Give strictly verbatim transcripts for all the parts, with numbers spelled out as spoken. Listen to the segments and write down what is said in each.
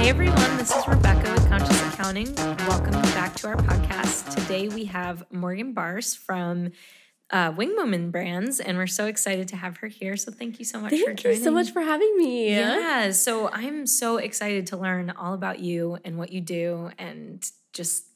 Hey everyone, this is Rebecca with Conscious Accounting. Welcome back to our podcast. Today we have Morgan Bars from uh, Wingwoman Brands, and we're so excited to have her here. So thank you so much thank for joining. Thank you so much for having me. Yeah, so I'm so excited to learn all about you and what you do and just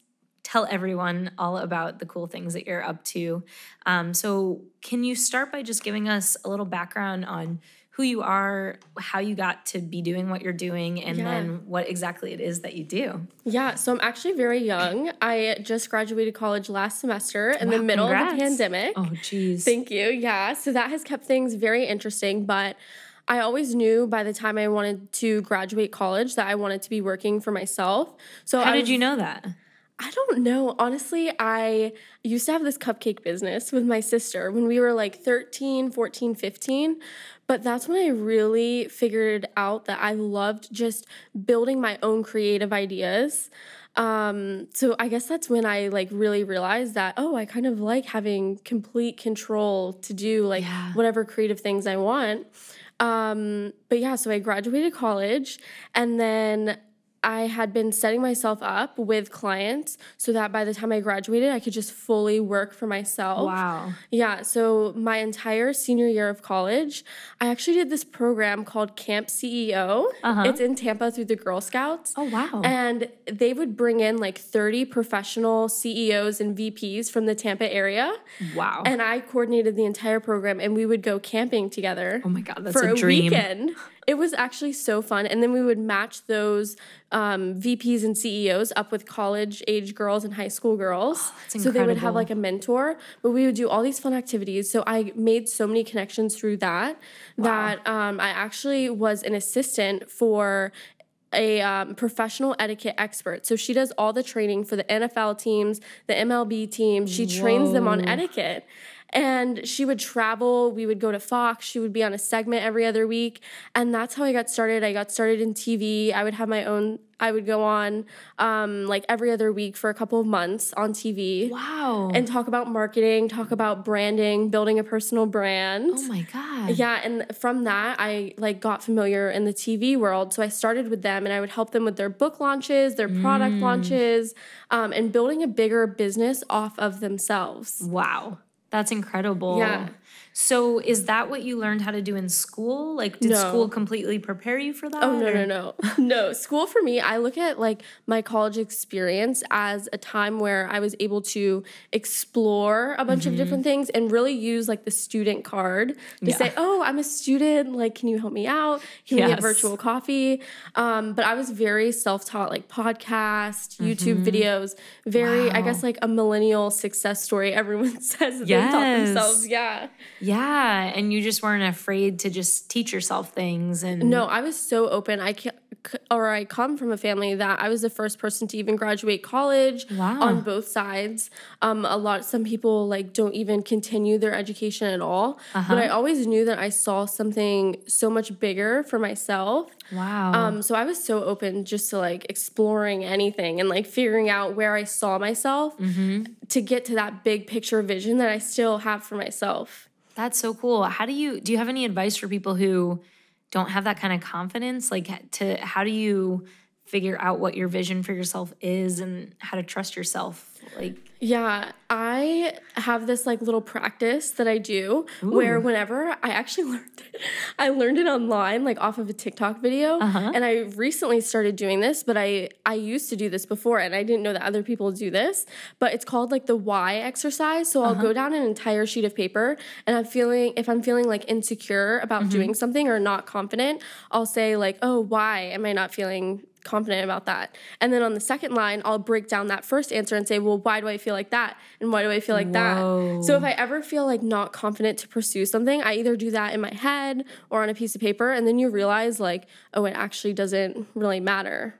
tell everyone all about the cool things that you're up to. Um, so can you start by just giving us a little background on who you are, how you got to be doing what you're doing, and yeah. then what exactly it is that you do? Yeah, so I'm actually very young. I just graduated college last semester in wow, the middle congrats. of the pandemic. Oh, geez. Thank you. Yeah, so that has kept things very interesting, but I always knew by the time I wanted to graduate college that I wanted to be working for myself. So How I did was, you know that? I don't know. Honestly, I used to have this cupcake business with my sister when we were like thirteen, fourteen, fifteen. But that's when I really figured out that I loved just building my own creative ideas. Um, so I guess that's when I like really realized that, oh, I kind of like having complete control to do like yeah. whatever creative things I want. Um, but yeah, so I graduated college, and then I had been setting myself up with clients so that by the time I graduated, I could just fully work for myself. Wow. Yeah. So my entire senior year of college, I actually did this program called Camp C E O. Uh-huh. It's in Tampa through the Girl Scouts. Oh, wow. And they would bring in like thirty professional C E Os and V Ps from the Tampa area. Wow. And I coordinated the entire program, and we would go camping together. Oh my God, that's a dream. For a weekend. It was actually so fun. And then we would match those um, V Ps and C E Os up with college-age girls and high school girls. Oh, that's incredible. So they would have like a mentor. But we would do all these fun activities. So I made so many connections through that wow. that um, I actually was an assistant for a um, professional etiquette expert. So she does all the training for the N F L teams, the M L B teams. She Whoa. trains them on etiquette. And she would travel, we would go to Fox, she would be on a segment every other week, and that's how I got started. I got started in T V, I would have my own, I would go on um, like every other week for a couple of months on T V. Wow. And talk about marketing, talk about branding, building a personal brand. Oh my God. Yeah, and from that, I like got familiar in the T V world, so I started with them, and I would help them with their book launches, their product mm. launches, um, and building a bigger business off of themselves. Wow. That's incredible. Yeah. So is that what you learned how to do in school? Like, did no. school completely prepare you for that? Oh, no, or? no, no. No, school for me, I look at, like, my college experience as a time where I was able to explore a bunch mm-hmm. of different things and really use, like, the student card to yeah. say, oh, I'm a student. Like, can you help me out? Can yes. we get virtual coffee? Um, but I was very self-taught, like, podcast, mm-hmm. YouTube videos, very, wow. I guess, like, a millennial success story. Everyone says that yes. they taught themselves. Yeah. Yeah, and you just weren't afraid to just teach yourself things. And no, I was so open. I can't, or I come from a family that I was the first person to even graduate college wow. on both sides. Um, a lot, some people like don't even continue their education at all. Uh-huh. But I always knew that I saw something so much bigger for myself. Wow. Um, so I was so open just to like exploring anything and like figuring out where I saw myself mm-hmm. to get to that big picture vision that I still have for myself. That's so cool. How do you, do you have any advice for people who don't have that kind of confidence? Like to, how do you figure out what your vision for yourself is and how to trust yourself? Like, yeah, I have this like little practice that I do Ooh. where whenever I actually learned it, I learned it online, like off of a TikTok video. Uh-huh. And I recently started doing this, but I, I used to do this before and I didn't know that other people do this, but it's called like the why exercise. So I'll uh-huh. go down an entire sheet of paper and I'm feeling, if I'm feeling like insecure about mm-hmm. doing something or not confident, I'll say like, oh, why am I not feeling confident about that? And then on the second line, I'll break down that first answer and say, well, why do I feel like that? And why do I feel like Whoa. that? So if I ever feel like not confident to pursue something, I either do that in my head or on a piece of paper. And then you realize like, oh, it actually doesn't really matter.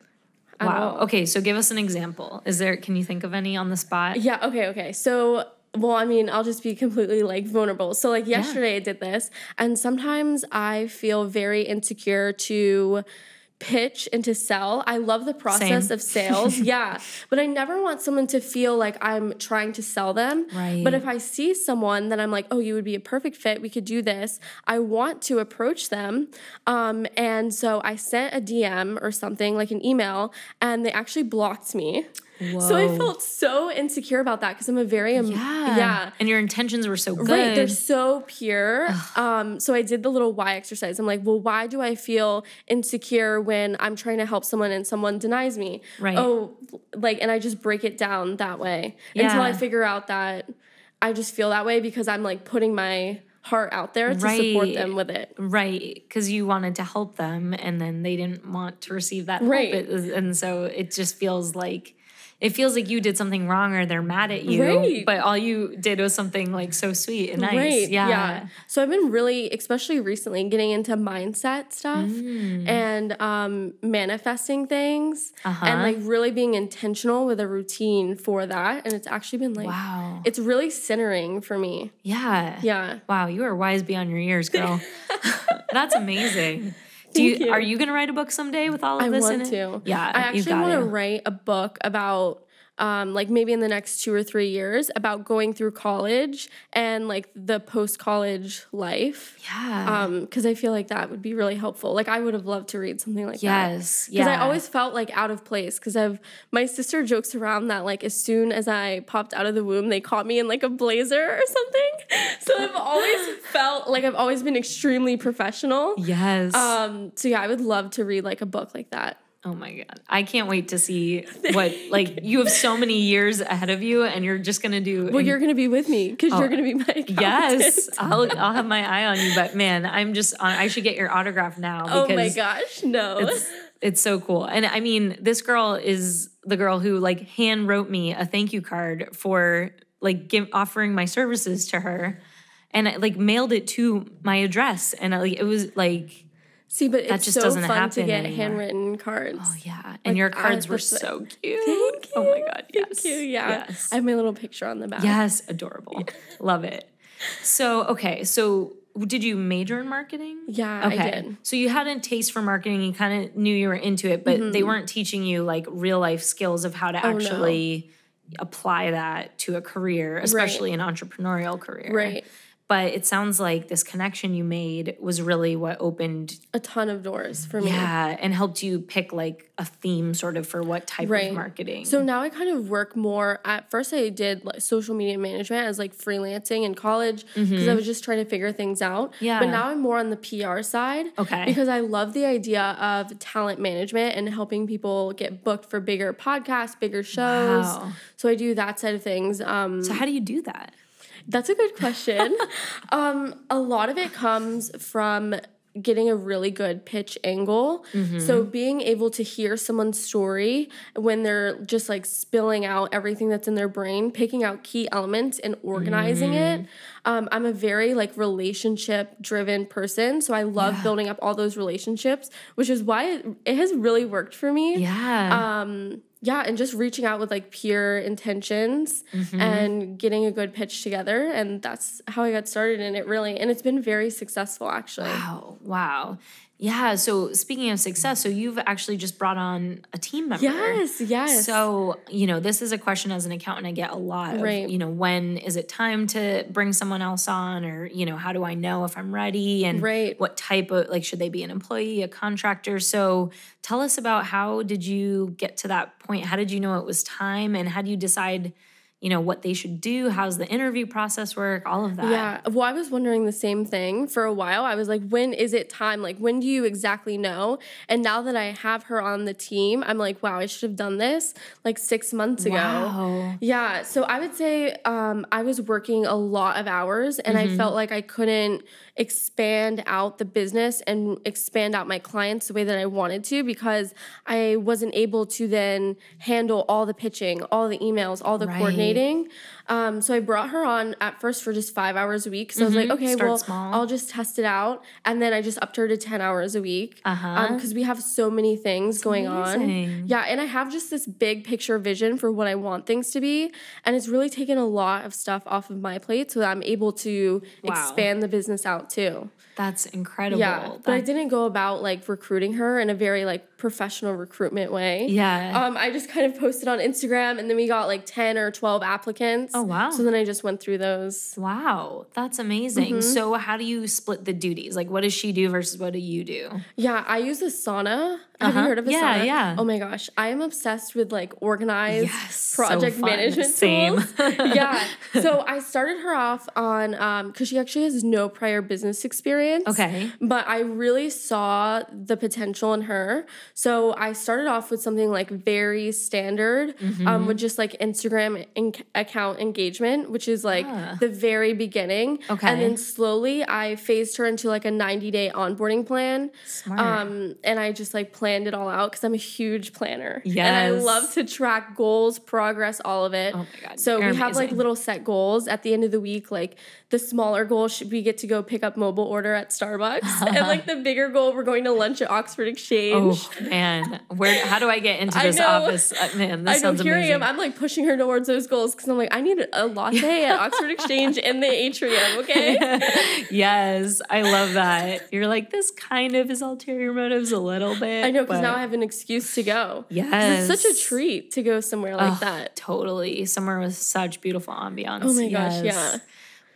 Wow. Okay. So give us an example. Is there, can you think of any on the spot? Yeah. Okay. Okay. So Well, I mean, I'll just be completely, like, vulnerable. So, like, yesterday yeah. I did this, and sometimes I feel very insecure to pitch and to sell. I love the process Same. Of sales. Yeah. But I never want someone to feel like I'm trying to sell them. Right. But if I see someone that I'm like, oh, you would be a perfect fit, we could do this, I want to approach them. Um, and so I sent a D M or something, like an email, and they actually blocked me. Whoa. So I felt so insecure about that because I'm a very... Um, yeah. yeah. And your intentions were so good. Right. They're so pure. Um, so I did the little why exercise. I'm like, well, why do I feel insecure when I'm trying to help someone and someone denies me? Right. Oh, like, and I just break it down that way yeah. until I figure out that I just feel that way because I'm like putting my heart out there to right. support them with it. Right. Because you wanted to help them and then they didn't want to receive that help. Right. And so it just feels like... It feels like you did something wrong or they're mad at you, right. but all you did was something like so sweet and nice. Right. Yeah. yeah. So I've been really, especially recently, getting into mindset stuff mm. and um, manifesting things uh-huh. and like really being intentional with a routine for that. And it's actually been like, wow, it's really centering for me. Yeah. Yeah. Wow. You are wise beyond your years, girl. That's amazing. Do you, you. Are you going to write a book someday with all of I this in it? I want to. Yeah, I actually want to write a book about, um, like maybe in the next two or three years, about going through college and like the post-college life. Yeah. Um, because I feel like that would be really helpful. Like I would have loved to read something like yes. that. Yes. Yeah. Because I always felt like out of place. Because I've my sister jokes around that like as soon as I popped out of the womb, they caught me in like a blazer or something. So I've always felt like I've always been extremely professional. Yes. Um. So yeah, I would love to read like a book like that. Oh my God. I can't wait to see what, like, you have so many years ahead of you and you're just going to do. Well, and, you're going to be with me because oh, you're going to be my accountant. Yes. I'll I'll have my eye on you. But man, I'm just, on, I should get your autograph now. Because oh my gosh. No. It's, it's so cool. And I mean, this girl is the girl who like hand wrote me a thank you card for like give, offering my services to her. And I, like mailed it to my address. And I, like, it was like. See, but that it's just so doesn't fun to get anymore. Handwritten cards. Oh, yeah. Like, and your cards were so cute. Thank you. Oh, my God. Yes. Thank you. Yeah. Yes. I have my little picture on the back. Yes. Adorable. Yeah. Love it. So, okay. So, did you major in marketing? Yeah, okay. I did. So, you had a taste for marketing. You kind of knew you were into it, but mm-hmm. they weren't teaching you, like, real-life skills of how to oh, actually no. apply that to a career, especially right. an entrepreneurial career. Right. But it sounds like this connection you made was really what opened... a ton of doors for me. Yeah, and helped you pick like a theme sort of for what type right. of marketing. So now I kind of work more... At first I did like social media management as like freelancing in college because mm-hmm. I was just trying to figure things out. Yeah. But now I'm more on the P R side. Okay. Because I love the idea of talent management and helping people get booked for bigger podcasts, bigger shows. Wow. So I do that side of things. Um, so how do you do that? That's a good question. um, a lot of it comes from getting a really good pitch angle. Mm-hmm. So being able to hear someone's story when they're just like spilling out everything that's in their brain, picking out key elements and organizing mm-hmm. it. Um, I'm a very like relationship driven person. So I love yeah. building up all those relationships, which is why it, it has really worked for me. Yeah. Um, Yeah, and just reaching out with, like, pure intentions mm-hmm. and getting a good pitch together. And that's how I got started in it, really. And it's been very successful, actually. Wow, wow. Yeah, so speaking of success, so you've actually just brought on a team member. Yes, yes. So, you know, this is a question as an accountant I get a lot of, right. you know, when is it time to bring someone else on or, you know, how do I know if I'm ready and right. what type of, like, should they be an employee, a contractor? So tell us about how did you get to that point? How did you know it was time and how do you decide you know, what they should do, how's the interview process work, all of that. Yeah. Well, I was wondering the same thing for a while. I was like, when is it time? Like, when do you exactly know? And now that I have her on the team, I'm like, wow, I should have done this like six months ago. Wow. Yeah. So I would say um, I was working a lot of hours and mm-hmm. I felt like I couldn't expand out the business and expand out my clients the way that I wanted to because I wasn't able to then handle all the pitching, all the emails, all the right. coordinating. Um, so I brought her on at first for just five hours a week. So mm-hmm. I was like, okay, Start well, small. I'll just test it out. And then I just upped her to ten hours a week because uh-huh. um, we have so many things That's going amazing. On. Yeah. And I have just this big picture vision for what I want things to be. And it's really taken a lot of stuff off of my plate so that I'm able to wow. expand the business out too. That's incredible. Yeah. That's- but I didn't go about like recruiting her in a very like professional recruitment way. Yeah. Um, I just kind of posted on Instagram, and then we got like ten or twelve applicants. Oh, wow. So then I just went through those. Wow. That's amazing. Mm-hmm. So how do you split the duties? Like, what does she do versus what do you do? Yeah, I use Asana. Uh-huh. Have you heard of Asana? Yeah, yeah. Oh my gosh. I am obsessed with like organized yes, project so management Same. Tools. Yeah. So I started her off on, um, because she actually has no prior business experience. Okay. But I really saw the potential in her. So I started off with something like very standard, mm-hmm. um, with just like Instagram en- account engagement, which is like ah. the very beginning. Okay. And then slowly I phased her into like a ninety day onboarding plan. Smart. Um, and I just like planned it all out because I'm a huge planner. Yes. And I love to track goals, progress, all of it. Oh my God. So You're we have amazing. Like little set goals at the end of the week. Like the smaller goal, should we get to go pick up mobile order at Starbucks? And like the bigger goal, we're going to lunch at Oxford Exchange. Oh. Man, where? How do I get into this office? Uh, man, this I sounds amazing. I know, here I am. I'm like pushing her towards those goals because I'm like, I need a latte at Oxford Exchange in the atrium, okay? Yes, I love that. You're like, this kind of is ulterior motives a little bit. I know, because now I have an excuse to go. Yes. It's such a treat to go somewhere like oh, that. Totally. Somewhere with such beautiful ambiance. Oh my yes. gosh, yeah.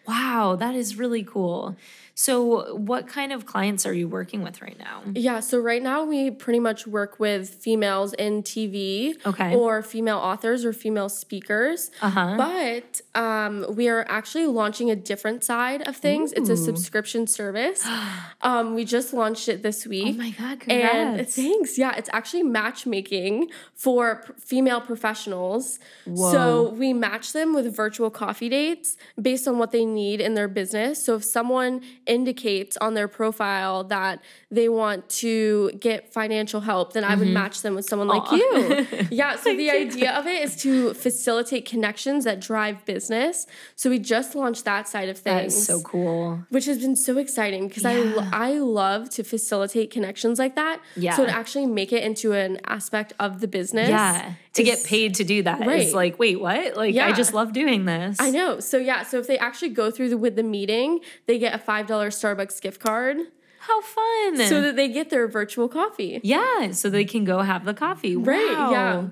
Wow, that is really cool. So what kind of clients are you working with right now? Yeah, so right now we pretty much work with females in T V okay. or female authors or female speakers. Uh-huh. But um, we are actually launching a different side of things. Ooh. It's a subscription service. um, we just launched it this week. Oh my God, congrats. And thanks. Yeah, it's actually matchmaking for pr- female professionals. Whoa. So we match them with virtual coffee dates based on what they need in their business. So if someone indicates on their profile that they want to get financial help, then I would mm-hmm. match them with someone Aww. Like you. Yeah, so the idea of it is to facilitate connections that drive business. So we just launched that side of things. That is so cool. Which has been so exciting because yeah. I, I love to facilitate connections like that. Yeah. So to actually make it into an aspect of the business. Yeah. To get paid to do that right. is like, wait, what? Like, yeah. I just love doing this. I know. So yeah, so if they actually go through the, with the meeting, they get a five dollars Starbucks gift card. How fun. So that they get their virtual coffee. Yeah, so they can go have the coffee. Right, wow. yeah.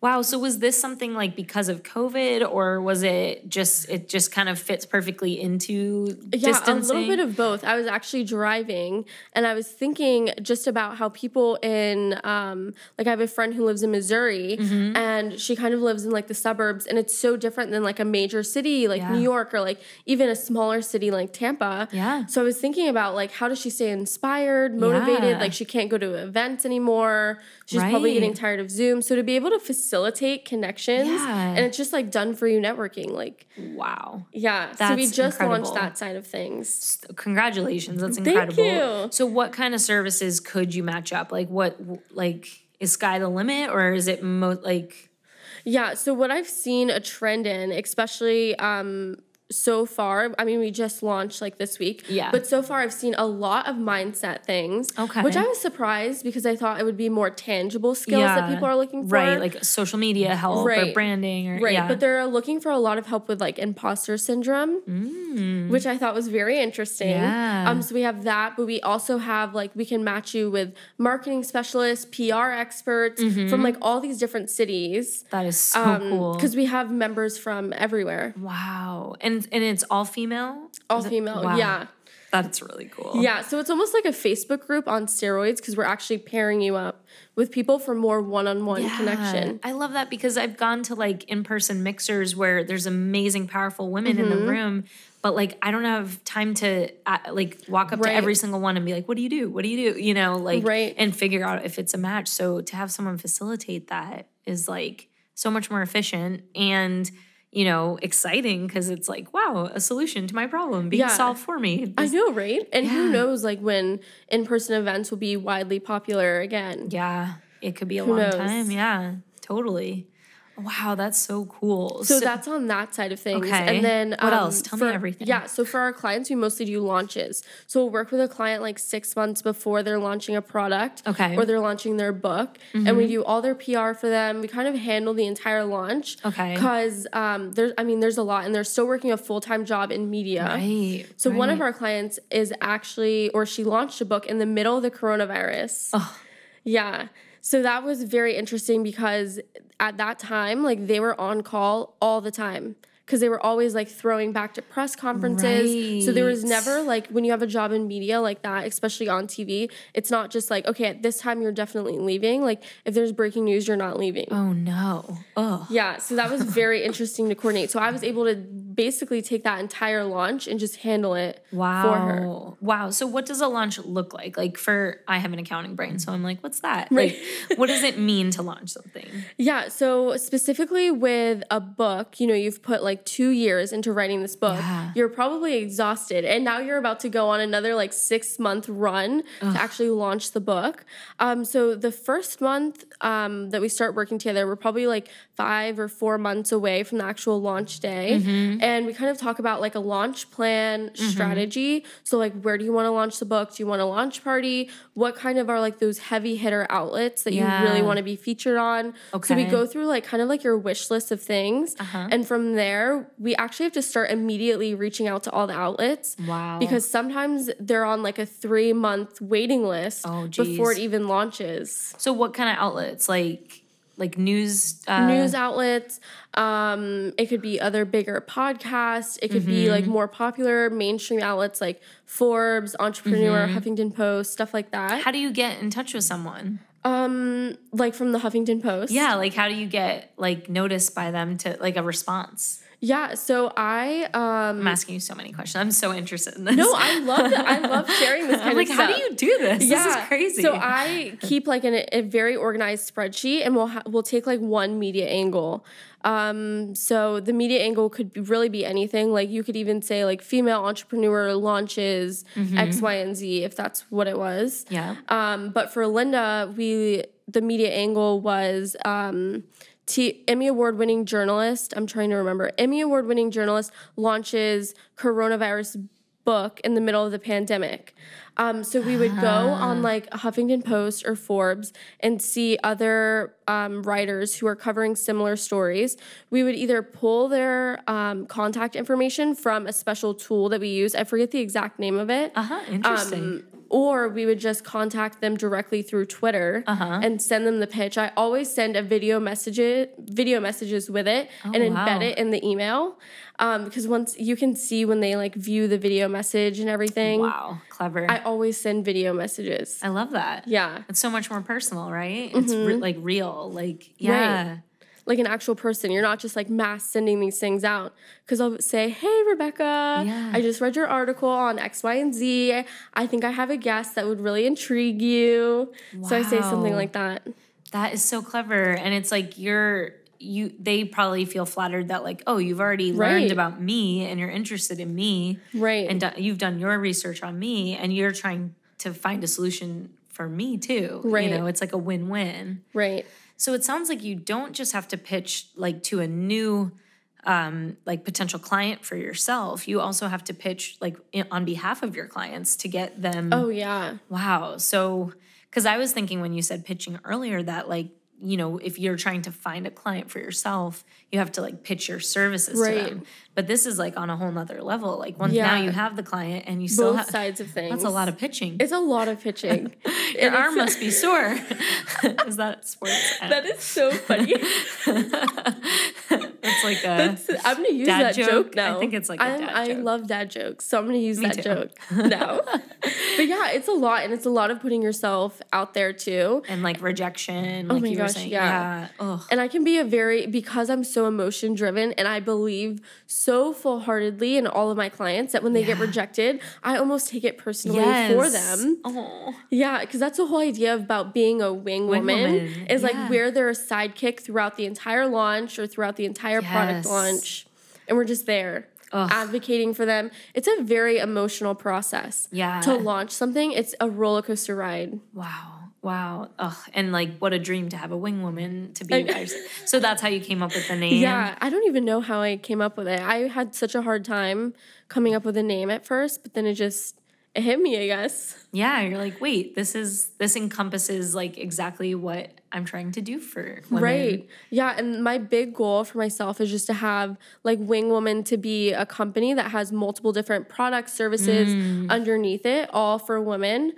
Wow, so was this something like because of COVID, or was it just, it just kind of fits perfectly into yeah, distancing? Yeah, a little bit of both. I was actually driving, and I was thinking just about how people in, um, like I have a friend who lives in Missouri, mm-hmm. and she kind of lives in like the suburbs, and it's so different than like a major city like yeah. New York, or like even a smaller city like Tampa. Yeah. So I was thinking about like, how does she stay inspired, motivated? Yeah. Like she can't go to events anymore. She's right. probably getting tired of Zoom. So to be able to facilitate Facilitate connections, yeah. and it's just like done for you networking. Like, wow, yeah. That's so we just incredible. Launched that side of things. Congratulations, that's incredible. Thank you. So, what kind of services could you match up? Like, what, like, is sky the limit, or is it mo- like? Yeah. So, what I've seen a trend in, especially. Um, So far, I mean, we just launched like this week, yeah. but so far I've seen a lot of mindset things, okay. which I was surprised because I thought it would be more tangible skills yeah. that people are looking for. Right, like social media help right. or branding. Or, right, yeah. but they're looking for a lot of help with like imposter syndrome, mm. which I thought was very interesting. Yeah. Um, so we have that, but we also have like, we can match you with marketing specialists, P R experts mm-hmm. from like all these different cities. That is so um, cool. Because we have members from everywhere. Wow. And And, and it's all female? All female, wow. yeah. That's really cool. Yeah, so it's almost like a Facebook group on steroids because we're actually pairing you up with people for more one-on-one yeah. connection. I love that because I've gone to like in-person mixers where there's amazing, powerful women mm-hmm. in the room, but like I don't have time to uh, like walk up right. to every single one and be like, what do you do? What do you do? You know, like right. and figure out if it's a match. So to have someone facilitate that is like so much more efficient and you know, exciting because it's like, wow, a solution to my problem being yeah. solved for me. This, I know, right? And yeah. who knows, like, when in-person events will be widely popular again. Yeah, it could be a who long knows? Time. Yeah, totally. Wow, that's so cool. So, so that's on that side of things. Okay. And then what um, else? Tell for, me everything. Yeah, so for our clients, we mostly do launches. So we'll work with a client like six months before they're launching a product okay. or they're launching their book. Mm-hmm. And we do all their P R for them. We kind of handle the entire launch. Okay. Because um, there's, I mean, there's a lot, and they're still working a full-time job in media. Right. So right. one of our clients is actually, or she launched a book in the middle of the coronavirus. Oh. Yeah. So that was very interesting because at that time, like, they were on call all the time because they were always like throwing back to press conferences. Right. So there was never like, when you have a job in media like that, especially on T V, it's not just like, okay, at this time you're definitely leaving. Like if there's breaking news, you're not leaving. Oh no. Oh. Yeah. So that was very interesting to coordinate. So I was able to basically take that entire launch and just handle it wow. for her. Wow. So what does a launch look like? Like for, I have an accounting brain, so I'm like, what's that? Right. Like, what does it mean to launch something? Yeah. So specifically with a book, you know, you've put like, Like two years into writing this book, yeah. you're probably exhausted. And now you're about to go on another like six month run Ugh. to actually launch the book. Um, so the first month um, that we start working together, we're probably like five or four months away from the actual launch day. Mm-hmm. And we kind of talk about like a launch plan mm-hmm. strategy. So like, where do you want to launch the book? Do you want a launch party? What kind of are like those heavy hitter outlets that yeah. you really want to be featured on? Okay. So we go through like kind of like your wish list of things. Uh-huh. And from there, we actually have to start immediately reaching out to all the outlets. Wow. Because sometimes they're on like a three month waiting list oh, before it even launches. So what kind of outlets? Like like news? Uh... News outlets. Um, it could be other bigger podcasts. It could mm-hmm. be like more popular mainstream outlets like Forbes, Entrepreneur, mm-hmm. Huffington Post, stuff like that. How do you get in touch with someone? Um, like from the Huffington Post. Yeah, like how do you get like noticed by them to like a response? Yeah, so I... Um, I'm asking you so many questions. I'm so interested in this. No, I love that. I love sharing this kind I'm like, of stuff. How do you do this? Yeah. This is crazy. So I keep like an, a very organized spreadsheet and we'll ha- we'll take like one media angle. Um, so the media angle could be, really be anything. Like you could even say like female entrepreneur launches mm-hmm. X, Y, and Z if that's what it was. Yeah. Um, but for Linda, we the media angle was... Um, T- Emmy Award-winning journalist, I'm trying to remember, Emmy Award-winning journalist launches coronavirus book in the middle of the pandemic. Um, so we would go on like Huffington Post or Forbes and see other um, writers who are covering similar stories. We would either pull their um, contact information from a special tool that we use. I forget the exact name of it. Uh-huh, interesting. Um, or we would just contact them directly through Twitter uh-huh. and send them the pitch. I always send a video message, video messages with it oh, and wow. embed it in the email. Um, because once you can see when they like view the video message and everything. Wow, clever. I always send video messages. I love that. Yeah. It's so much more personal, right? Mm-hmm. It's re- like real, like, yeah. Right. Like an actual person. You're not just like mass sending these things out. Because I'll say, hey, Rebecca, yeah. I just read your article on X, Y, and Z. I think I have a guest that would really intrigue you. Wow. So I say something like that. That is so clever. And it's like you're, you. they probably feel flattered that like, oh, you've already right. learned about me and you're interested in me. Right. And do, you've done your research on me and you're trying to find a solution for me too. Right. You know, it's like a win-win. Right. So it sounds like you don't just have to pitch like to a new um, like potential client for yourself. You also have to pitch like on behalf of your clients to get them. Oh, yeah. Wow. So because I was thinking when you said pitching earlier that like, you know, if you're trying to find a client for yourself, you have to like pitch your services right. to them. But this is like on a whole nother level. Like once yeah. now you have the client and you still Both have sides of things. That's a lot of pitching. It's a lot of pitching. Your arm must be sore. Is that sports? That is so funny. It's like a That's, I'm gonna use that joke, joke now. I think it's like a I'm, dad I joke. I love dad jokes, so I'm gonna use Me that too. joke now. But yeah, it's a lot, and it's a lot of putting yourself out there too. And like rejection. Oh like my you gosh, were saying. Yeah. yeah. And I can be a very because I'm so emotion driven and I believe so full-heartedly in all of my clients that when they yeah. get rejected, I almost take it personally yes. for them. Oh. Yeah, because that's the whole idea about being a wing, wing woman, woman is yeah. like we're their sidekick throughout the entire launch or throughout the entire yes. product launch. And we're just there Ugh. advocating for them. It's a very emotional process. Yeah. To launch something, it's a roller coaster ride. Wow. Wow. Ugh. And like, what a dream to have a wing woman to be. So that's how you came up with the name. Yeah. I don't even know how I came up with it. I had such a hard time coming up with a name at first, but then it just, it hit me, I guess. Yeah. You're like, wait, this is, this encompasses like exactly what I'm trying to do for women. Right. Yeah. And my big goal for myself is just to have like Wing Woman to be a company that has multiple different products, services mm. underneath it, all for women.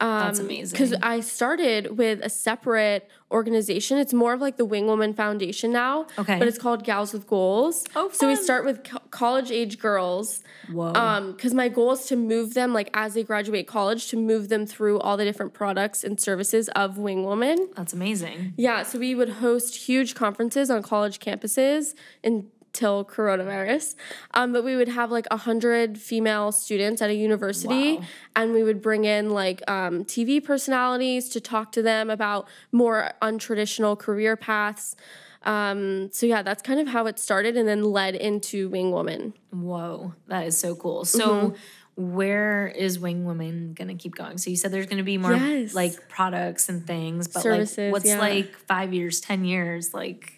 Um, That's amazing. Because I started with a separate organization. It's more of like the Wing Woman Foundation now. Okay. But it's called Gals with Goals. Oh, fun. So we start with co- college-age girls. Whoa. Um, because my goal is to move them, like as they graduate college, to move them through all the different products and services of Wing Woman. That's amazing. Yeah. So we would host huge conferences on college campuses and till coronavirus. Um, but we would have like a hundred female students at a university. Wow. And we would bring in like um, T V personalities to talk to them about more untraditional career paths. Um, so yeah, that's kind of how it started and then led into Wing Woman. Whoa, that is so cool. So mm-hmm. where is Wing Woman going to keep going? So you said there's going to be more yes. like products and things, but services, like what's yeah. like five years, ten years, like...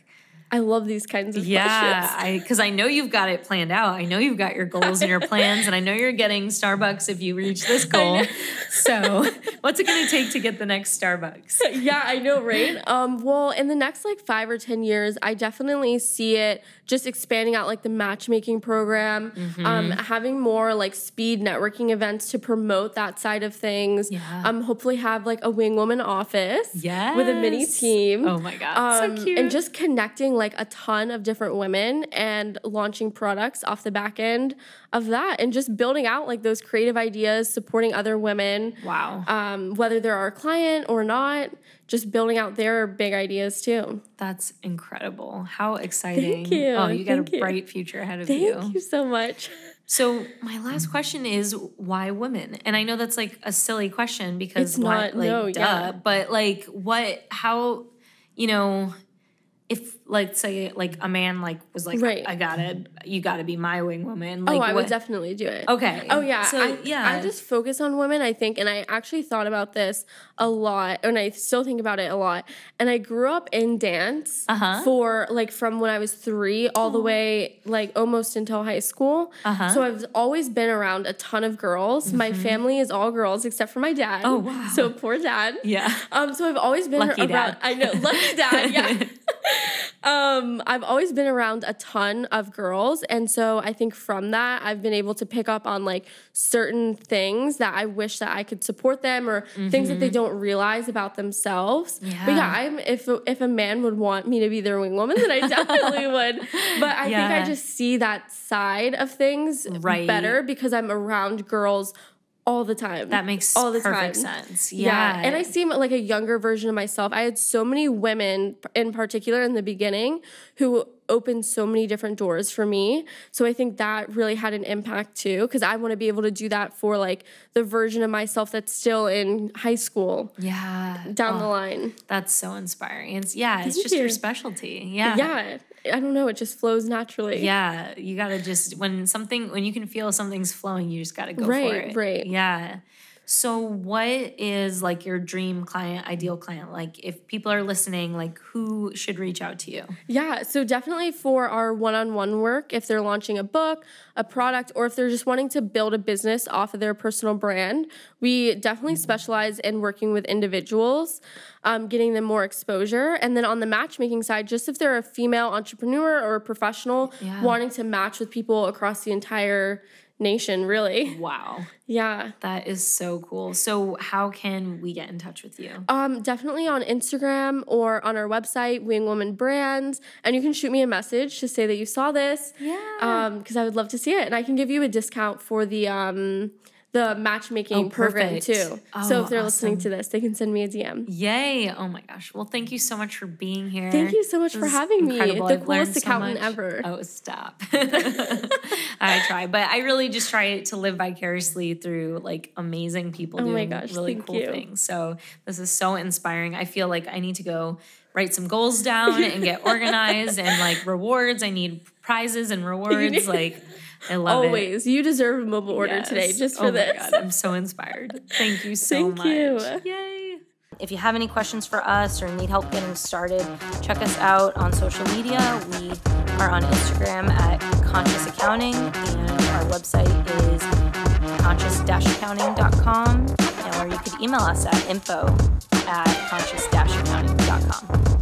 I love these kinds of yeah, questions. Yeah, because I, I know you've got it planned out. I know you've got your goals and your plans, and I know you're getting Starbucks if you reach this goal. So what's it going to take to get the next Starbucks? Yeah, I know, right? Um, well, in the next like five or ten years, I definitely see it just expanding out like the matchmaking program, mm-hmm. um, having more like speed networking events to promote that side of things. Yeah. Um, hopefully have like a Wing Woman office yes. with a mini team. Oh my God, um, so cute. And just connecting like a ton of different women and launching products off the back end of that and just building out like those creative ideas, supporting other women. Wow. Um, whether they're our client or not, just building out their big ideas too. That's incredible. How exciting. Thank you. Oh, you got Thank a bright future ahead of Thank you. Thank you so much. So my last question is, why women? And I know that's like a silly question because it's why, not, like, no, duh, yeah. but like what, how, you know, if like say like a man like was like right. I, I gotta you gotta be my wing woman. Like, oh, I what? would definitely do it. Okay. Oh yeah. So I, yeah, I just focus on women. I think, and I actually thought about this a lot, and I still think about it a lot. And I grew up in dance uh-huh. for like from when I was three all oh. the way like almost until high school. Uh-huh. So I've always been around a ton of girls. Mm-hmm. My family is all girls except for my dad. Oh wow. So poor dad. Yeah. Um. So I've always been lucky around. Dad. I know, lucky dad. Yeah. Um, I've always been around a ton of girls, and so I think from that I've been able to pick up on like certain things that I wish that I could support them or mm-hmm. things that they don't realize about themselves. Yeah. But yeah, I'm, if if a man would want me to be their wing woman, then I definitely would. But I yeah. think I just see that side of things right. better because I'm around girls all the time. That makes all the perfect time. sense. Yeah. yeah. And I seem like a younger version of myself. I had so many women in particular in the beginning who opened so many different doors for me. So I think that really had an impact too, because I want to be able to do that for like the version of myself that's still in high school. Yeah. Down oh, the line. That's so inspiring. It's, yeah. Thank it's just you. your specialty. Yeah. Yeah. I don't know. It just flows naturally. Yeah. You got to just, when something, when you can feel something's flowing, you just got to go right, for it. Right, right. Yeah. So what is like your dream client, ideal client? Like if people are listening, like who should reach out to you? Yeah. So definitely for our one-on-one work, if they're launching a book, a product, or if they're just wanting to build a business off of their personal brand, we definitely specialize in working with individuals, um, getting them more exposure. And then on the matchmaking side, just if they're a female entrepreneur or a professional yeah. wanting to match with people across the entire nation, really. Wow. Yeah. That is so cool. So how can we get in touch with you? Um, definitely on Instagram or on our website, Wingwoman Brands. And you can shoot me a message to say that you saw this. Yeah. Um, because I would love to see it. And I can give you a discount for the um the matchmaking oh, program too. Oh, so if they're awesome. listening to this, they can send me a D M. Yay. Oh my gosh. Well, thank you so much for being here. Thank you so much this for having incredible. me. The I've coolest accountant so ever. Oh, stop. I try, but I really just try to live vicariously through like amazing people oh doing my gosh, really cool you. things. So this is so inspiring. I feel like I need to go write some goals down and get organized and like rewards. I need prizes and rewards. Like I love Always. it. Always. You deserve a mobile order yes. today just for oh this. Oh my God, I'm so inspired. Thank you so Thank much. Thank you. Yay. If you have any questions for us or need help getting started, check us out on social media. We are on Instagram at Conscious Accounting, and our website is conscious dash accounting dot com, or you could email us at info at conscious dash accounting dot com.